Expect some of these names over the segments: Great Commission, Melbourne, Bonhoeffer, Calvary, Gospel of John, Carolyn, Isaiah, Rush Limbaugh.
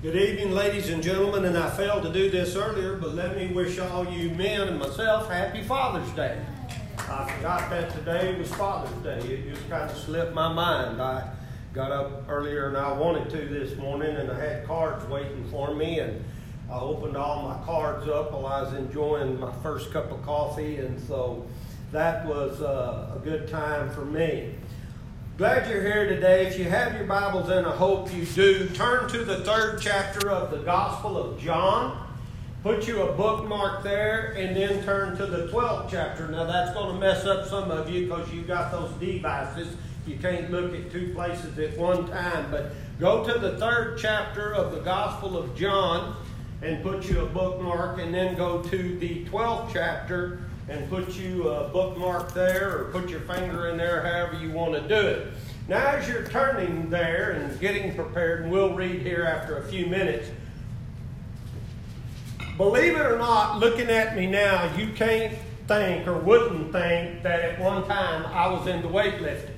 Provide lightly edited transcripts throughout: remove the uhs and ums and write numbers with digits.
Good evening, ladies and gentlemen, and I failed to do this earlier, but let me wish all you men and myself happy Father's Day. I forgot that today was Father's Day. It just kind of slipped my mind. I got up earlier than I wanted to this morning, and I had cards waiting for me, and I opened all my cards up while I was enjoying my first cup of coffee, and so that was a good time for me. Glad you're here today. If you have your Bibles, and I hope you do, turn to the third chapter of the Gospel of John. Put you a bookmark there, and then turn to the 12th chapter. Now, that's going to mess up some of you because you've got those devices. You can't look at two places at one time. But go to the third chapter of the Gospel of John and put you a bookmark, and then go to the 12th chapter and put you a bookmark there, or put your finger in there, however you want to do it. Now, as you're turning there and getting prepared, and we'll read here after a few minutes, believe it or not, looking at me now, you can't think or wouldn't think that at one time I was into weightlifting.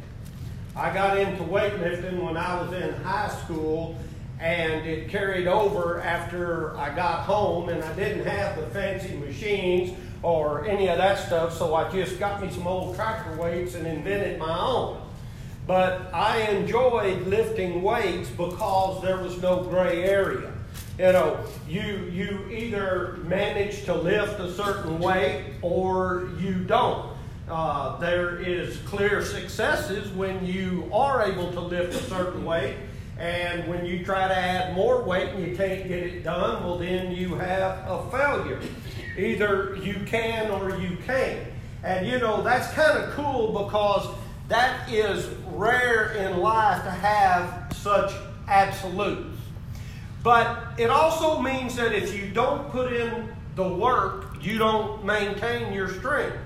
I got into weightlifting when I was in high school, and it carried over after I got home, and I didn't have the fancy machines or any of that stuff, so I just got me some old tractor weights and invented my own. But I enjoyed lifting weights because there was no gray area. You know, you either manage to lift a certain weight or you don't. There is clear successes when you are able to lift a certain weight, and when you try to add more weight and you can't get it done, well, then you have a failure. Either you can or you can't. And you know, that's kind of cool because that is rare in life to have such absolutes. But it also means that if you don't put in the work, you don't maintain your strength.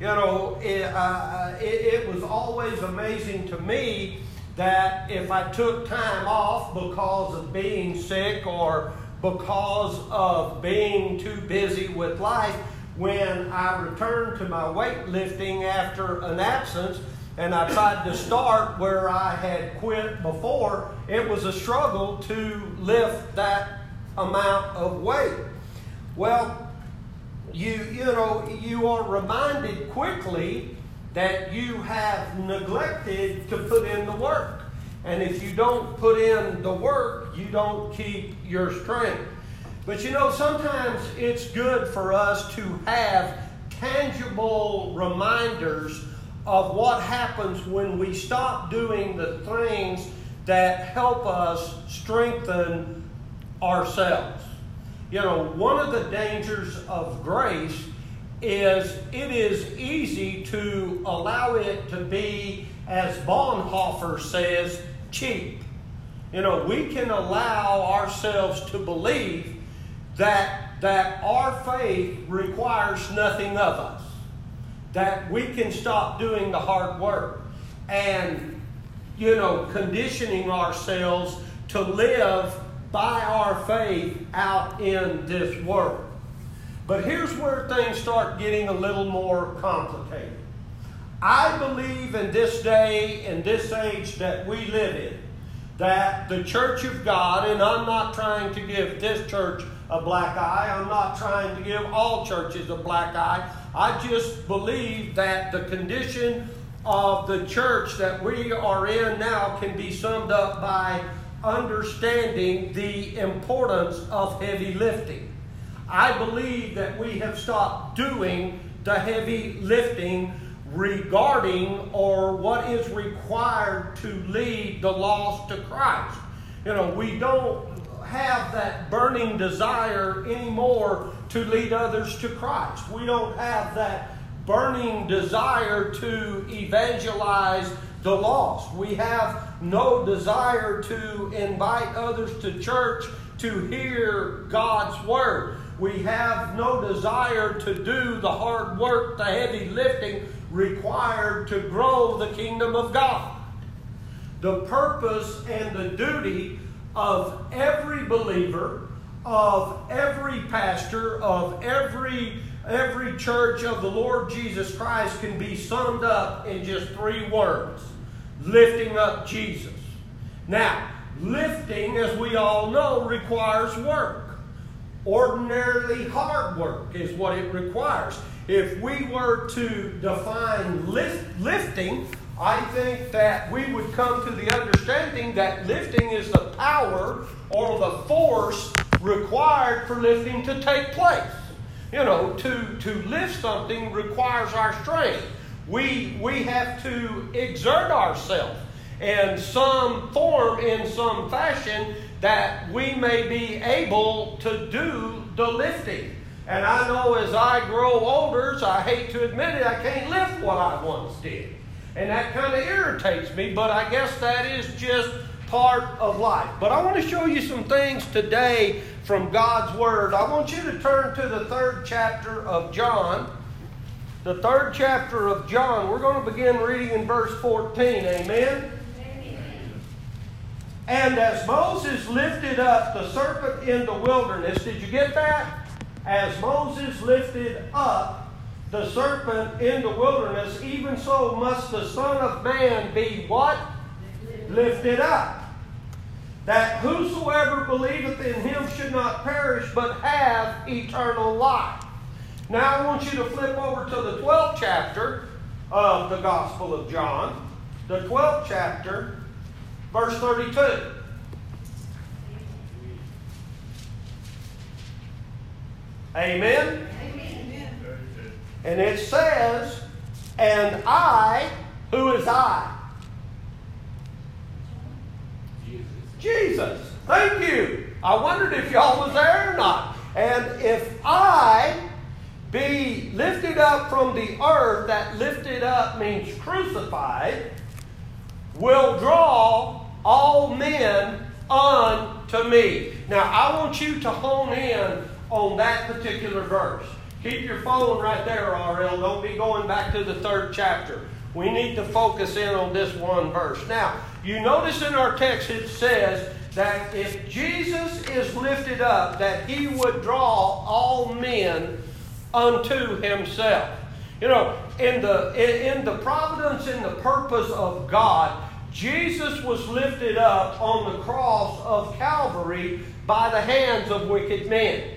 You know, it was always amazing to me that if I took time off because of being sick or because of being too busy with life, when I returned to my weightlifting after an absence and I tried to start where I had quit before, it was a struggle to lift that amount of weight. Well, you are reminded quickly that you have neglected to put in the work. And if you don't put in the work, you don't keep your strength. But you know, sometimes it's good for us to have tangible reminders of what happens when we stop doing the things that help us strengthen ourselves. You know, one of the dangers of grace is it is easy to allow it to be, as Bonhoeffer says, cheap. You know, we can allow ourselves to believe that our faith requires nothing of us, that we can stop doing the hard work and, you know, conditioning ourselves to live by our faith out in this world. But here's where things start getting a little more complicated. I believe in this day and this age that we live in, that the Church of God, and I'm not trying to give this church a black eye, I'm not trying to give all churches a black eye, I just believe that the condition of the church that we are in now can be summed up by understanding the importance of heavy lifting. I believe that we have stopped doing the heavy lifting regarding or what is required to lead the lost to Christ. You know, we don't have that burning desire anymore to lead others to Christ. We don't have that burning desire to evangelize the lost. We have no desire to invite others to church to hear God's word. We have no desire to do the hard work, the heavy lifting required to grow the kingdom of God. The purpose and the duty of every believer, of every pastor, of every church of the Lord Jesus Christ can be summed up in just three words: lifting up Jesus. Now, Lifting, as we all know, requires work. Ordinarily hard work is what it requires. If we were to define lifting, I think that we would come to the understanding that lifting is the power or the force required for lifting to take place. You know, to lift something requires our strength. We have to exert ourselves in some form, in some fashion, that we may be able to do the lifting. And I know as I grow older, so I hate to admit it, I can't lift what I once did. And that kind of irritates me, but I guess that is just part of life. But I want to show you some things today from God's Word. I want you to turn to the 3rd chapter of John. The 3rd chapter of John. We're going to begin reading in verse 14. Amen? Amen. And as Moses lifted up the serpent in the wilderness. Did you get that? As Moses lifted up the serpent in the wilderness, even so must the Son of Man be what? Lifted up, that whosoever believeth in him should not perish, but have eternal life. Now I want you to flip over to the 12th chapter of the Gospel of John. The 12th chapter, verse 32. Amen? Amen. And it says, and I, who is I? Jesus. Thank you. I wondered if y'all was there or not. And if I be lifted up from the earth, that lifted up means crucified, will draw all men unto me. Now, I want you to hone in on that particular verse. Keep your phone right there, RL. Don't be going back to the 3rd chapter. We need to focus in on this one verse. Now, you notice in our text it says that if Jesus is lifted up, that he would draw all men unto himself. You know, in the providence and the purpose of God, Jesus was lifted up on the cross of Calvary by the hands of wicked men.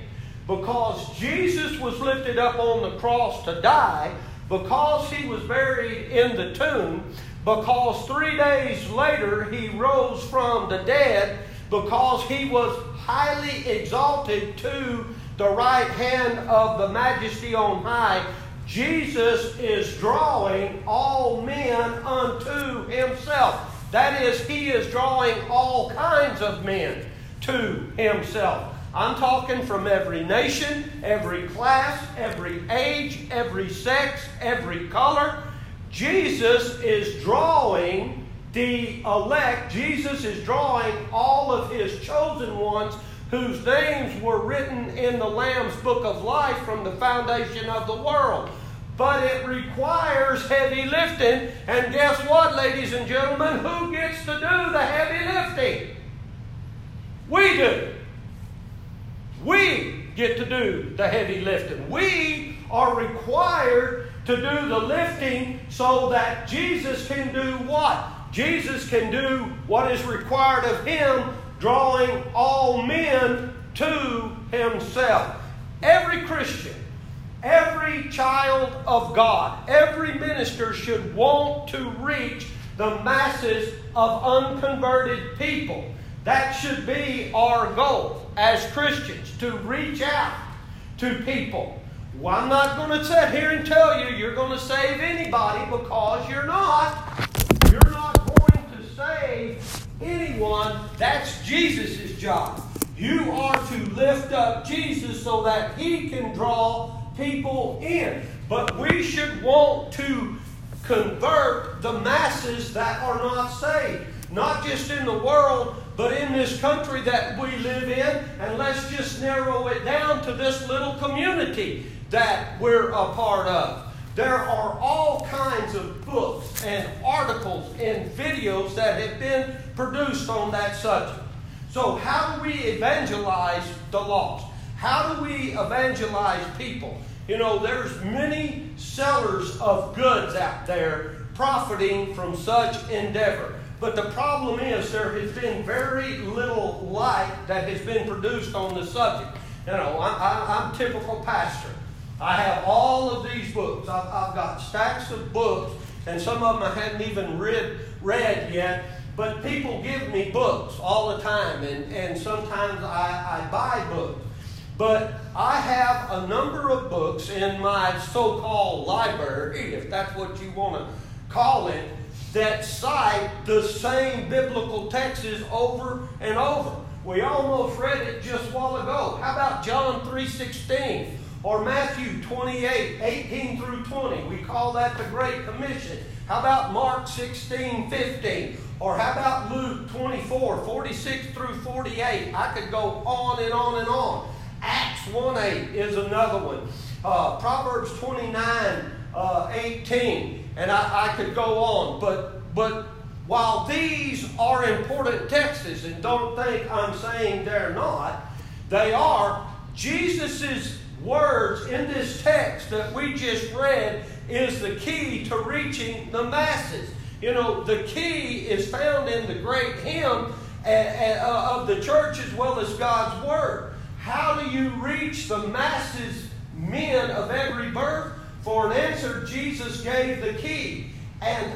Because Jesus was lifted up on the cross to die, because he was buried in the tomb, because 3 days later he rose from the dead, because he was highly exalted to the right hand of the majesty on high, Jesus is drawing all men unto himself. That is, he is drawing all kinds of men to himself. I'm talking from every nation, every class, every age, every sex, every color. Jesus is drawing the elect. Jesus is drawing all of his chosen ones whose names were written in the Lamb's Book of Life from the foundation of the world. But it requires heavy lifting. And guess what, ladies and gentlemen? Who gets to do the heavy lifting? We do. We get to do the heavy lifting. We are required to do the lifting so that Jesus can do what? Jesus can do what is required of him, drawing all men to himself. Every Christian, every child of God, every minister should want to reach the masses of unconverted people. That should be our goal as Christians, to reach out to people. Well, I'm not going to sit here and tell you you're going to save anybody, because you're not. You're not going to save anyone. That's Jesus' job. You are to lift up Jesus so that he can draw people in. But we should want to convert the masses that are not saved. Not just in the world, but in this country that we live in. And let's just narrow it down to this little community that we're a part of. There are all kinds of books and articles and videos that have been produced on that subject. So how do we evangelize the lost? How do we evangelize people? You know, there's many sellers of goods out there profiting from such endeavor. But the problem is there has been very little light that has been produced on the subject. You know, I'm a typical pastor. I have all of these books. I've got stacks of books, and some of them I haven't even read yet. But people give me books all the time, and sometimes I buy books. But I have a number of books in my so-called library, if that's what you want to call it, that cite the same biblical texts over and over. We almost read it just a while ago. How about John 3:16 or Matthew 28:18-20? We call that the Great Commission. How about Mark 16:15? Or how about Luke 24:46-48? I could go on and on and on. Acts 1:8 is another one. Proverbs 29:18. And I could go on. But while these are important texts, and don't think I'm saying they're not, they are. Jesus' words in this text that we just read is the key to reaching the masses. You know, the key is found in the great hymn of the church as well as God's Word. How do you reach the masses, men of every birth? For an answer, Jesus gave the key. And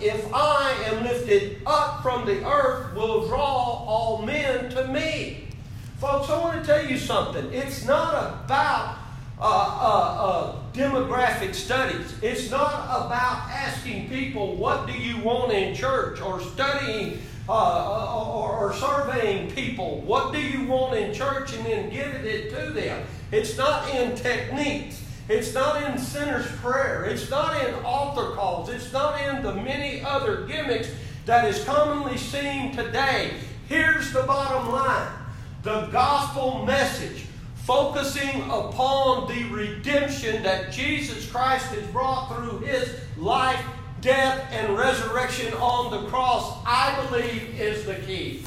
if I am lifted up from the earth, will draw all men to me. Folks, I want to tell you something. It's not about demographic studies. It's not about asking people, what do you want in church? Or studying or surveying people, what do you want in church? And then giving it to them. It's not in techniques. It's not in sinner's prayer. It's not in altar calls. It's not in the many other gimmicks that is commonly seen today. Here's the bottom line. The gospel message focusing upon the redemption that Jesus Christ has brought through His life, death, and resurrection on the cross, I believe is the key.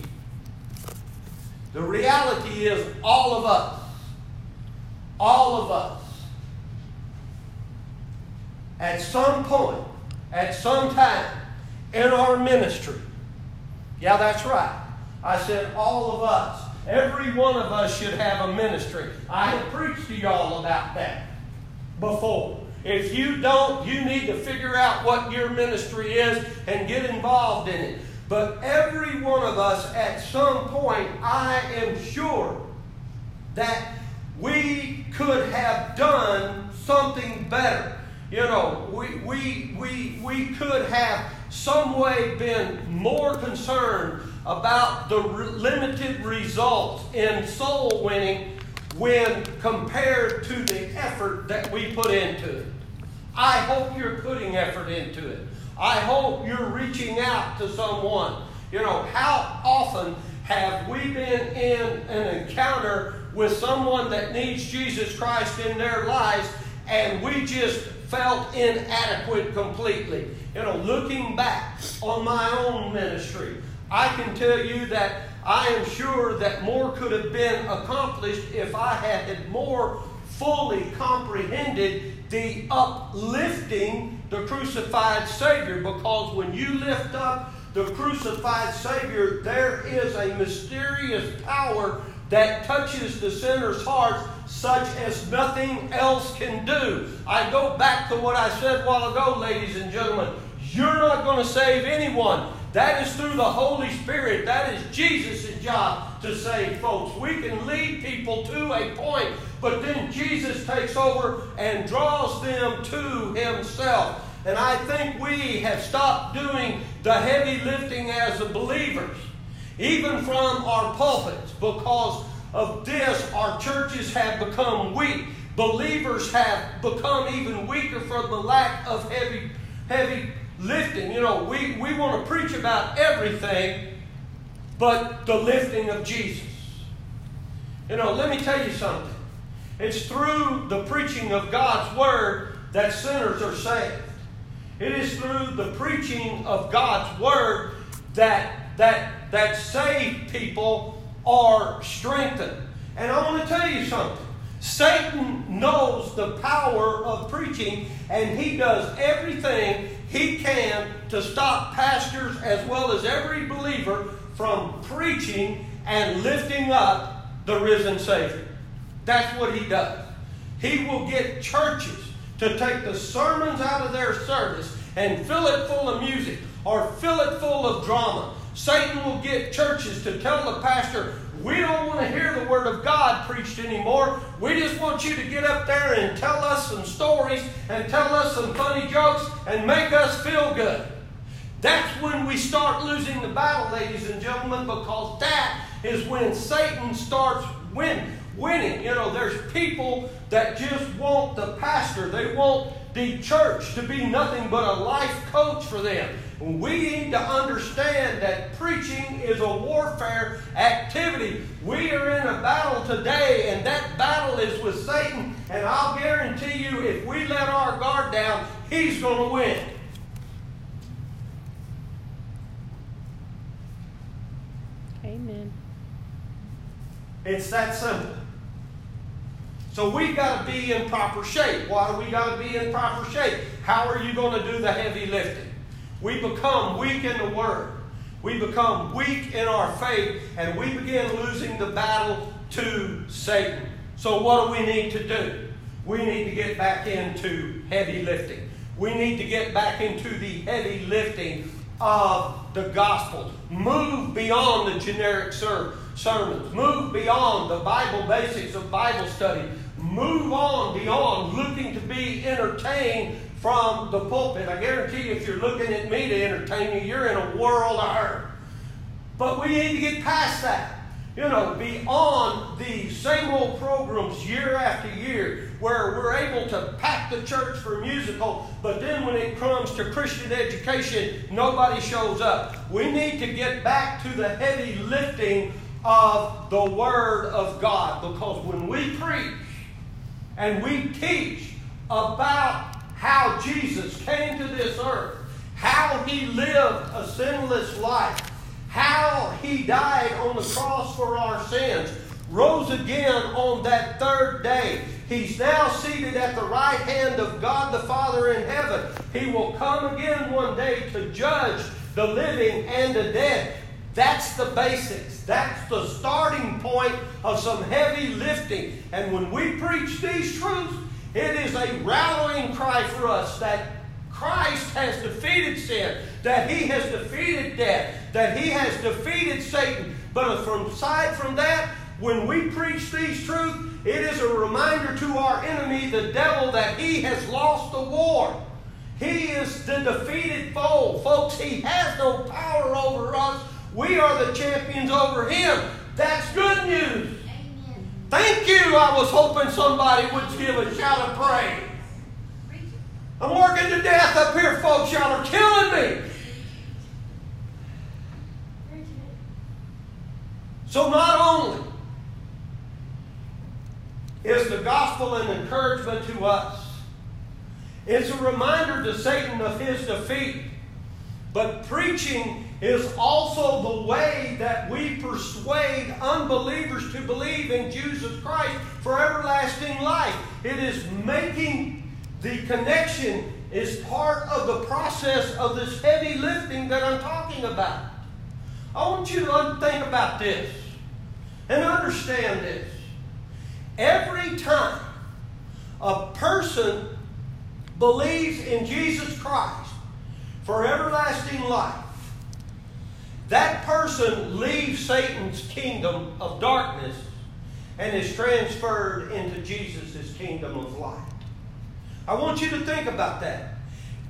The reality is all of us, at some point, at some time, in our ministry. Yeah, that's right. I said all of us. Every one of us should have a ministry. I have preached to y'all about that before. If you don't, you need to figure out what your ministry is and get involved in it. But every one of us, at some point, I am sure that we could have done something better. You know, we could have some way been more concerned about the limited results in soul winning when compared to the effort that we put into it. I hope you're putting effort into it. I hope you're reaching out to someone. You know, how often have we been in an encounter with someone that needs Jesus Christ in their lives and we just felt inadequate completely? You know, looking back on my own ministry, I can tell you that I am sure that more could have been accomplished if I had more fully comprehended the uplifting the crucified Savior. Because when you lift up the crucified Savior, there is a mysterious power that touches the sinner's heart such as nothing else can do. I go back to what I said a while ago, ladies and gentlemen. You're not going to save anyone. That is through the Holy Spirit. That is Jesus' job to save folks. We can lead people to a point, but then Jesus takes over and draws them to Himself. And I think we have stopped doing the heavy lifting as believers, even from our pulpits. Because of this, our churches have become weak. Believers have become even weaker from the lack of heavy lifting. You know, we want to preach about everything but the lifting of Jesus. You know, let me tell you something. It's through the preaching of God's Word that sinners are saved. It is through the preaching of God's Word that saved people are strengthened. And I want to tell you something. Satan knows the power of preaching, and he does everything he can to stop pastors as well as every believer from preaching and lifting up the risen Savior. That's what he does. He will get churches to take the sermons out of their service and fill it full of music or fill it full of drama. Satan will get churches to tell the pastor, we don't want to hear the Word of God preached anymore. We just want you to get up there and tell us some stories and tell us some funny jokes and make us feel good. That's when we start losing the battle, ladies and gentlemen, because that is when Satan starts winning. You know, there's people that just want the pastor. They want the church to be nothing but a life coach for them. We need to understand that preaching is a warfare activity. We are in a battle today, and that battle is with Satan. And I'll guarantee you, if we let our guard down, he's going to win. Amen. It's that simple. So we've got to be in proper shape. Why do we got to be in proper shape? How are you going to do the heavy lifting? We become weak in the Word. We become weak in our faith, and we begin losing the battle to Satan. So what do we need to do? We need to get back into heavy lifting. We need to get back into the heavy lifting of the gospel. Move beyond the generic sermons. Move beyond the Bible basics of Bible study. Move on beyond looking to be entertained from the pulpit. I guarantee you, if you're looking at me to entertain you, you're in a world of hurt. But we need to get past that. You know, beyond the same old programs year after year where we're able to pack the church for musical, but then when it comes to Christian education, nobody shows up. We need to get back to the heavy lifting of the Word of God, because when we preach and we teach about how Jesus came to this earth, how He lived a sinless life, how He died on the cross for our sins, rose again on that third day. He's now seated at the right hand of God the Father in heaven. He will come again one day to judge the living and the dead. That's the basics. That's the starting point of some heavy lifting. And when we preach these truths, it is a rallying cry for us that Christ has defeated sin, that He has defeated death, that He has defeated Satan. But aside from that, when we preach these truths, it is a reminder to our enemy, the devil, that he has lost the war. He is the defeated foe. Folks, he has no power over us. We are the champions over him. That's good news. Amen. Thank you. I was hoping somebody would give a shout of praise. I'm working to death up here, folks. Y'all are killing me. So not only is the gospel an encouragement to us, it's a reminder to Satan of his defeat, but preaching is also the way that we persuade unbelievers to believe in Jesus Christ for everlasting life. It is making the connection, is part of the process of this heavy lifting that I'm talking about. I want you to think about this and understand this. Every time a person believes in Jesus Christ for everlasting life, that person leaves Satan's kingdom of darkness and is transferred into Jesus' kingdom of light. I want you to think about that.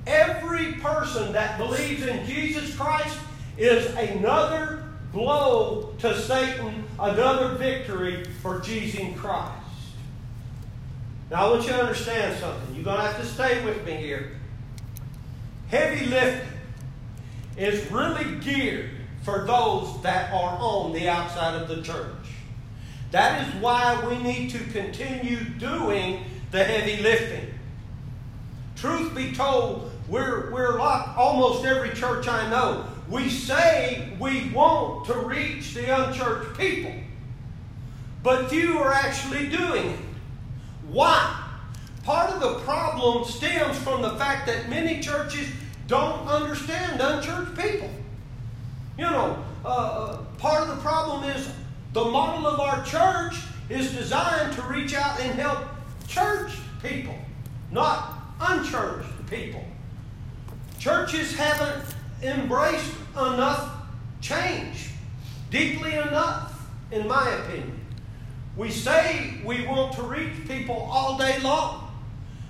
Every person that believes in Jesus Christ is another blow to Satan, another victory for Jesus Christ. Now I want you to understand something. You're going to have to stay with me here. Heavy lifting is really geared for those that are on the outside of the church. That is why we need to continue doing the heavy lifting. Truth be told, we're like almost every church I know. We say we want to reach the unchurched people, but few are actually doing it. Why? Part of the problem stems from the fact that many churches don't understand unchurched people. You know, part of the problem is the model of our church is designed to reach out and help churched people, not unchurched people. Churches haven't embraced enough change, deeply enough, in my opinion. We say we want to reach people all day long.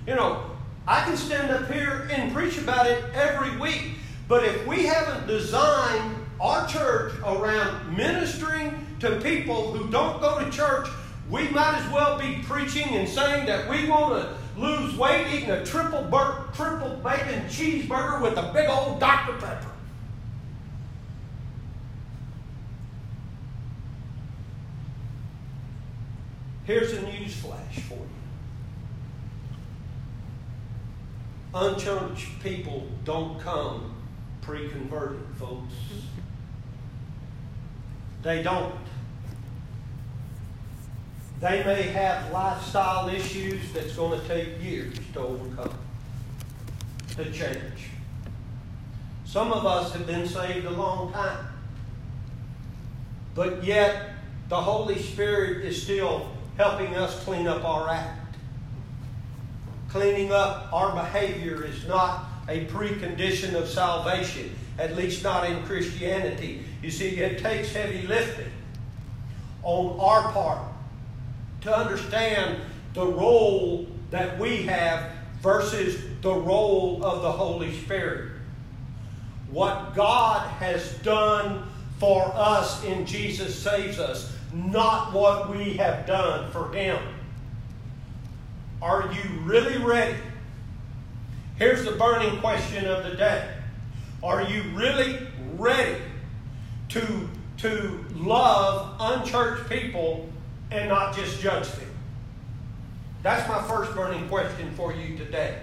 You know, I can stand up here and preach about it every week, but if we haven't designed our church around ministering to people who don't go to church, we might as well be preaching and saying that we want to lose weight eating a triple bacon cheeseburger with a big old Dr. Pepper. Here's a news flash for you. Unchurched people don't come pre-converted, folks. They don't. They may have lifestyle issues that's going to take years to overcome, to change. Some of us have been saved a long time, but yet the Holy Spirit is still helping us clean up our act. Cleaning up our behavior is not a precondition of salvation, at least not in Christianity. You see, it takes heavy lifting on our part to understand the role that we have versus the role of the Holy Spirit. What God has done for us in Jesus saves us, not what we have done for Him. Are you really ready? Here's the burning question of the day. Are you really ready to love unchurched people and not just judge them? That's my first burning question for you today.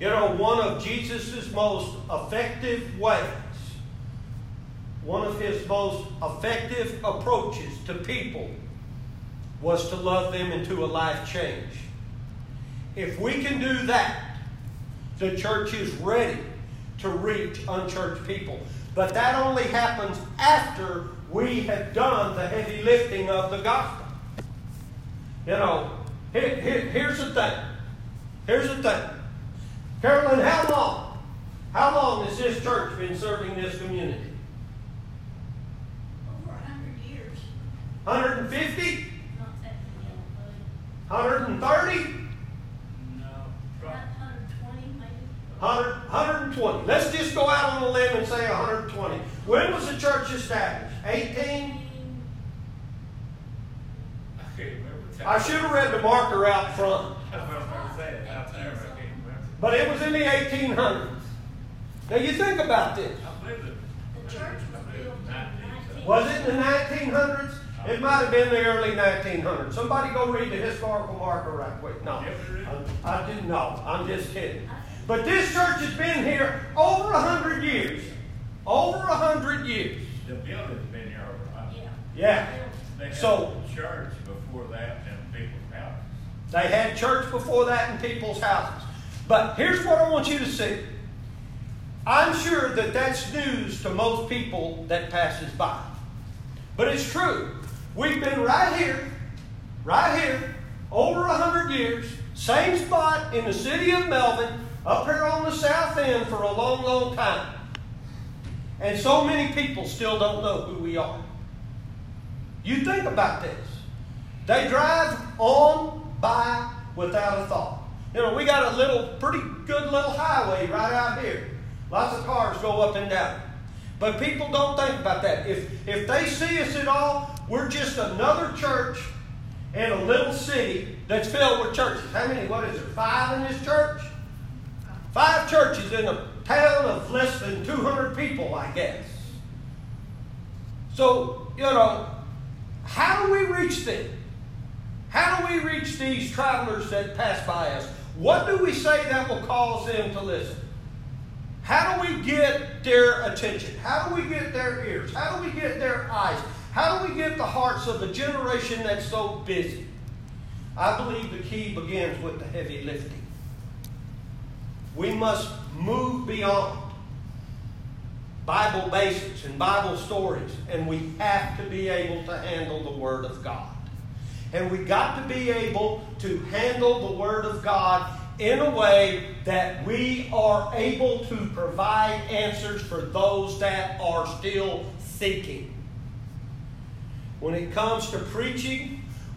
You know, one of Jesus' most effective ways, one of His most effective approaches to people was to love them into a life change. If we can do that, the church is ready to reach unchurched people. But that only happens after we have done the heavy lifting of the gospel. You know, here's the thing. Here's the thing. Carolyn, how long has this church been serving this community? 150? 130? No. 120, maybe. 120. Let's just go out on a limb and say 120. When was the church established? 18? I can't remember. I should have read the marker out front. But it was in the 1800s. Now you think about this. The church was it in the 1900s? It might have been the early 1900s. Somebody go read the historical marker right quick. No, I didn't know. I'm just kidding. But this church has been here over 100 years. Over 100 years. The building's been here over 100. Yeah. They had church before that and people's houses. They had church before that in people's houses. But here's what I want you to see. I'm sure that that's news to most people that passes by. But it's true. We've been right here, over 100 years, same spot in the city of Melbourne, up here on the south end for a long, long time. And so many people still don't know who we are. You think about this. They drive on by without a thought. You know, we got a pretty good little highway right out here. Lots of cars go up and down. But people don't think about that. If they see us at all, we're just another church in a little city that's filled with churches. How many? What is there? 5 in this church? 5 churches in a town of less than 200 people, I guess. So, you know, how do we reach them? How do we reach these travelers that pass by us? What do we say that will cause them to listen? How do we get their attention? How do we get their ears? How do we get their eyes? How do we get the hearts of the generation that's so busy? I believe the key begins with the heavy lifting. We must move beyond Bible basics and Bible stories, and we have to be able to handle the Word of God. And we got to be able to handle the Word of God in a way that we are able to provide answers for those that are still seeking. When it comes to preaching,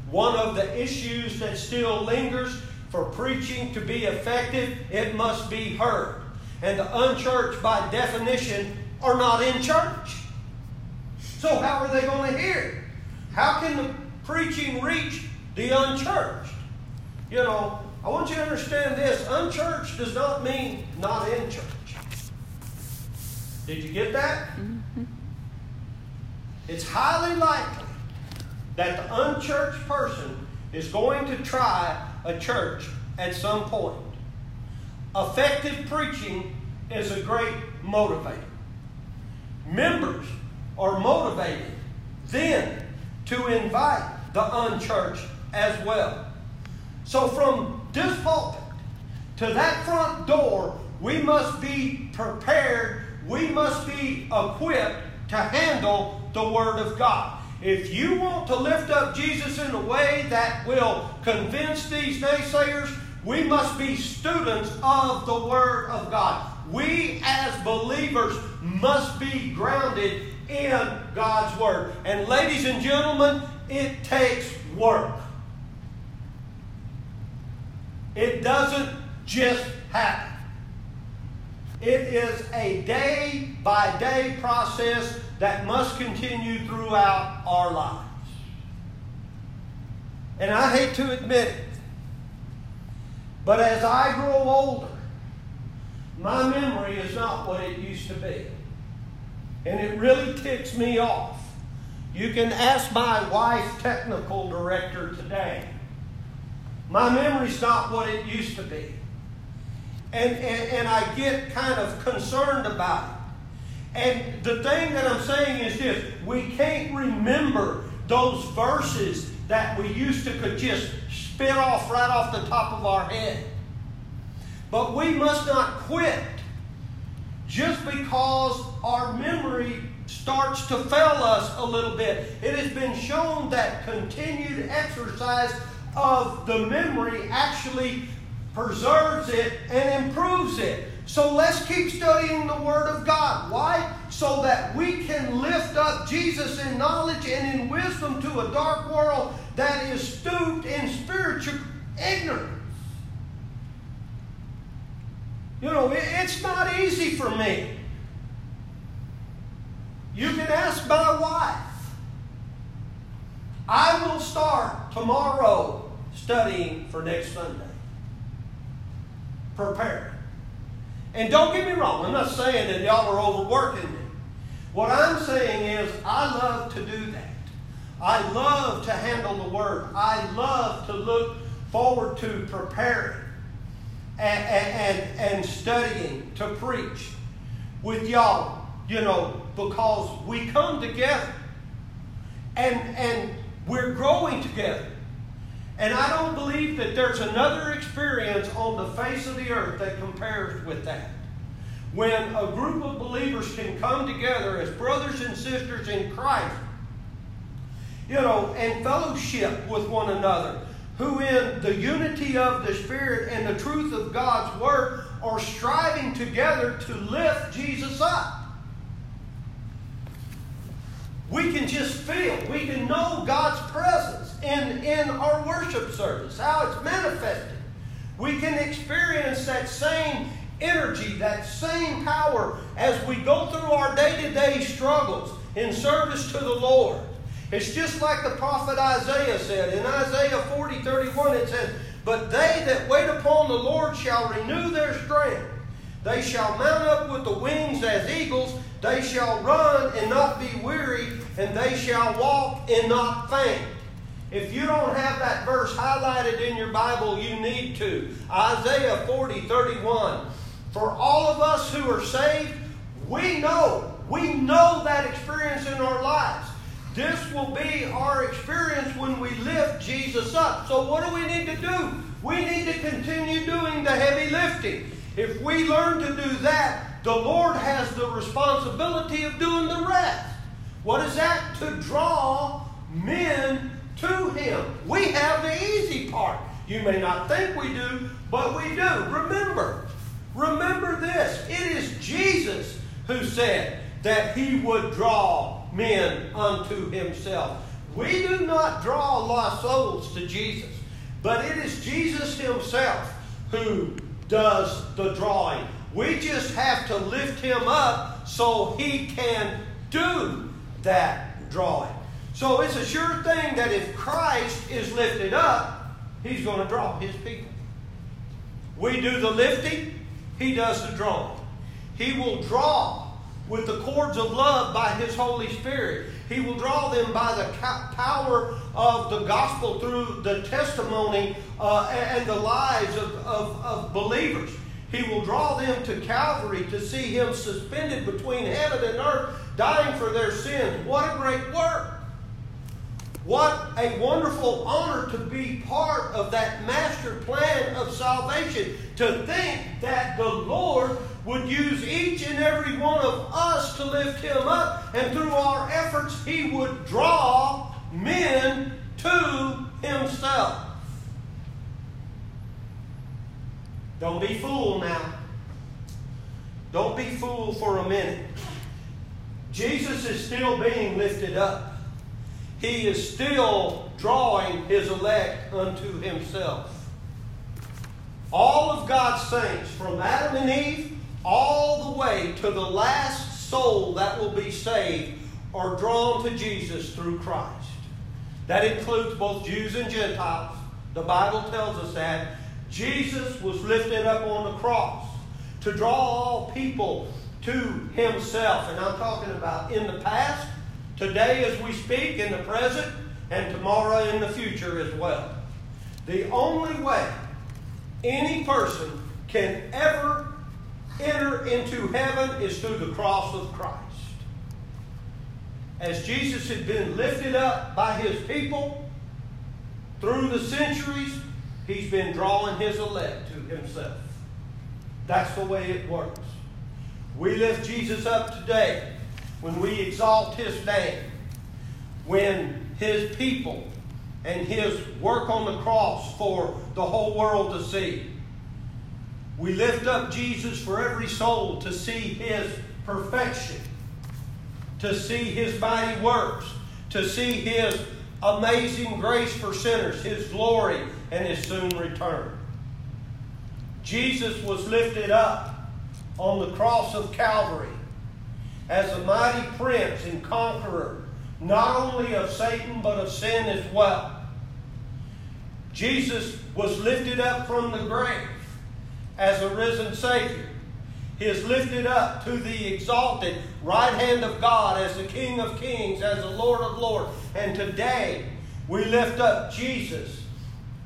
one of the issues that still lingers for preaching to be effective, it must be heard. And the unchurched, by definition, are not in church. So how are they going to hear it? How can the preaching reach the unchurched? You know, I want you to understand this. Unchurched does not mean not in church. Did you get that? Mm-hmm. It's highly likely that the unchurched person is going to try a church at some point. Effective preaching is a great motivator. Members are motivated then to invite the unchurched as well. So from this pulpit to that front door, we must be prepared, we must be equipped to handle the Word of God. If you want to lift up Jesus in a way that will convince these naysayers, we must be students of the Word of God. We as believers must be grounded in God's Word. And ladies and gentlemen, it takes work. It doesn't just happen. It is a day-by-day process that must continue throughout our lives. And I hate to admit it, but as I grow older, my memory is not what it used to be. And it really ticks me off. You can ask my wife, technical director, today. My memory's not what it used to be. And I get kind of concerned about it. And the thing that I'm saying is this. We can't remember those verses that we used to could just spit off right off the top of our head. But we must not quit just because our memory starts to fail us a little bit. It has been shown that continued exercise of the memory actually preserves it and improves it. So let's keep studying the Word of God. Why? So that we can lift up Jesus in knowledge and in wisdom to a dark world that is stooped in spiritual ignorance. You know, it's not easy for me. You can ask my wife. I will start tomorrow studying for next Sunday. Prepare. And don't get me wrong, I'm not saying that y'all are overworking me. What I'm saying is I love to do that. I love to handle the Word. I love to look forward to preparing and studying to preach with y'all, you know, because we come together and we're growing together. And I don't believe that there's another experience on the face of the earth that compares with that. When a group of believers can come together as brothers and sisters in Christ, you know, and fellowship with one another, who in the unity of the Spirit and the truth of God's Word are striving together to lift Jesus up. We can just feel, we can know God's presence in our worship service, how it's manifested. We can experience that same energy, that same power as we go through our day-to-day struggles in service to the Lord. It's just like the prophet Isaiah said. In Isaiah 40:31 it says, "But they that wait upon the Lord shall renew their strength. They shall mount up with the wings as eagles. They shall run and not be weary, and they shall walk and not faint." If you don't have that verse highlighted in your Bible, you need to. Isaiah 40:31. For all of us who are saved, we know that experience in our lives. This will be our experience when we lift Jesus up. So what do we need to do? We need to continue doing the heavy lifting. If we learn to do that, the Lord has the responsibility of doing the rest. What is that? To draw men to Him. We have the easy part. You may not think we do, but we do. Remember this. It is Jesus who said that He would draw men unto Himself. We do not draw lost souls to Jesus, but it is Jesus Himself who does the drawing. We just have to lift Him up so He can do that drawing. So it's a sure thing that if Christ is lifted up, He's going to draw His people. We do the lifting, He does the drawing. He will draw with the cords of love by His Holy Spirit. He will draw them by the power of the gospel through the testimony and the lives of believers. He will draw them to Calvary to see Him suspended between heaven and earth, dying for their sins. What a great work! What a wonderful honor to be part of that master plan of salvation. To think that the Lord would use each and every one of us to lift Him up, and through our efforts He would draw men to Himself. Don't be fooled now. Don't be fooled for a minute. Jesus is still being lifted up. He is still drawing His elect unto Himself. All of God's saints, from Adam and Eve all the way to the last soul that will be saved, are drawn to Jesus through Christ. That includes both Jews and Gentiles. The Bible tells us that Jesus was lifted up on the cross to draw all people to Himself. And I'm talking about in the past, today as we speak, in the present, and tomorrow in the future as well. The only way any person can ever enter into heaven is through the cross of Christ. As Jesus had been lifted up by His people through the centuries, He's been drawing His elect to Himself. That's the way it works. We lift Jesus up today when we exalt His name, when His people and His work on the cross for the whole world to see. We lift up Jesus for every soul to see His perfection, to see His mighty works, to see His amazing grace for sinners, His glory, and His soon return. Jesus was lifted up on the cross of Calvary as a mighty prince and conqueror, not only of Satan, but of sin as well. Jesus was lifted up from the grave as a risen Savior. He is lifted up to the exalted right hand of God as the King of Kings, as the Lord of Lords. And today, we lift up Jesus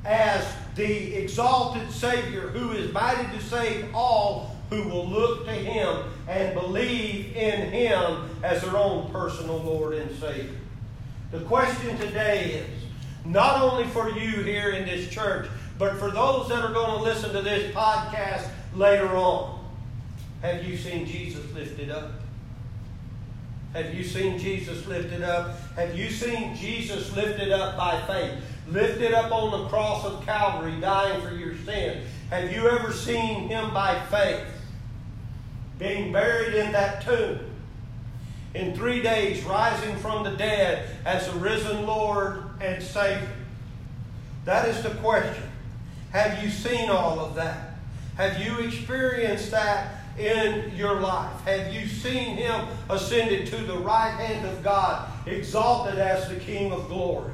as the exalted Savior who is mighty to save all who will look to Him and believe in Him as their own personal Lord and Savior. The question today is, not only for you here in this church, but for those that are going to listen to this podcast later on, have you seen Jesus lifted up? Have you seen Jesus lifted up? Have you seen Jesus lifted up by faith? Lifted up on the cross of Calvary, dying for your sins. Have you ever seen Him by faith? Being buried in that tomb. In 3 days, rising from the dead as a risen Lord and Savior. That is the question. Have you seen all of that? Have you experienced that in your life? Have you seen Him ascended to the right hand of God, exalted as the King of glory?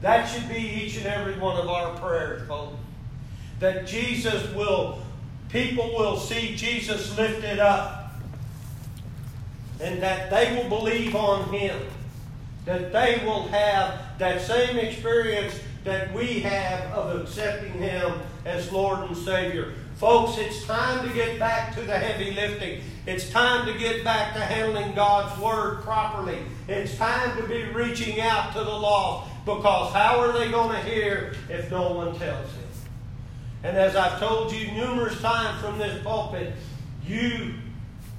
That should be each and every one of our prayers, folks. That people will see Jesus lifted up, and that they will believe on Him. That they will have that same experience that we have of accepting Him as Lord and Savior. Folks, it's time to get back to the heavy lifting. It's time to get back to handling God's Word properly. It's time to be reaching out to the lost, because how are they going to hear if no one tells them? And as I've told you numerous times from this pulpit, you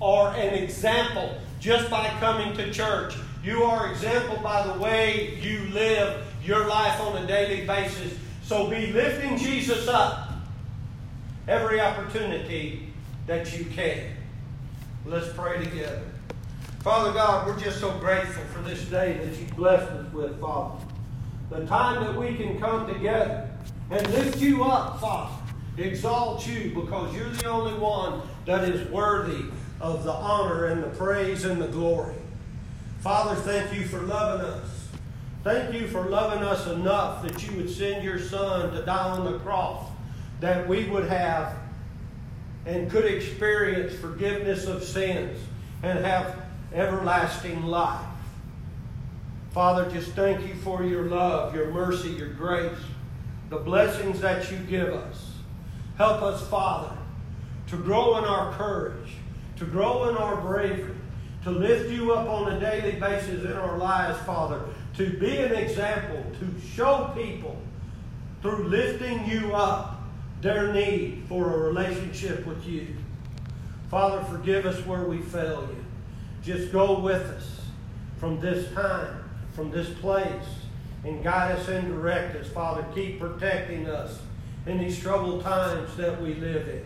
are an example just by coming to church. You are an example by the way you live your life on a daily basis. So be lifting Jesus up every opportunity that you can. Let's pray together. Father God, we're just so grateful for this day that you blessed us with, Father. The time that we can come together and lift you up, Father. Exalt you, because you're the only one that is worthy of the honor and the praise and the glory. Father, thank you for loving us. Thank you for loving us enough that you would send your Son to die on the cross, that we would have and could experience forgiveness of sins and have everlasting life. Father, just thank you for your love, your mercy, your grace, the blessings that you give us. Help us, Father, to grow in our courage, to grow in our bravery, to lift you up on a daily basis in our lives, Father, to be an example, to show people through lifting you up their need for a relationship with you. Father, forgive us where we fail you. Just go with us from this time, from this place, and guide us and direct us. Father, keep protecting us in these troubled times that we live in.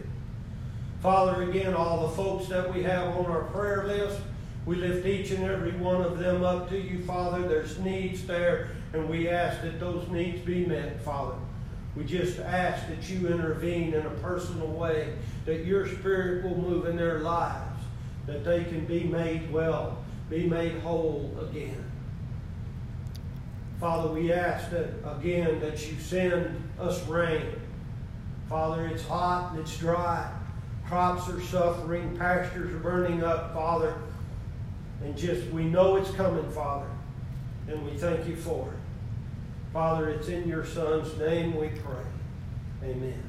Father, again, all the folks that we have on our prayer list, we lift each and every one of them up to you, Father. There's needs there, and we ask that those needs be met, Father. We just ask that you intervene in a personal way, that your Spirit will move in their lives, that they can be made well, be made whole again. Father, we ask that, again, that you send us rain. Father, it's hot and it's dry. Crops are suffering. Pastures are burning up, Father. And just, we know it's coming, Father. And we thank you for it. Father, it's in your Son's name we pray. Amen.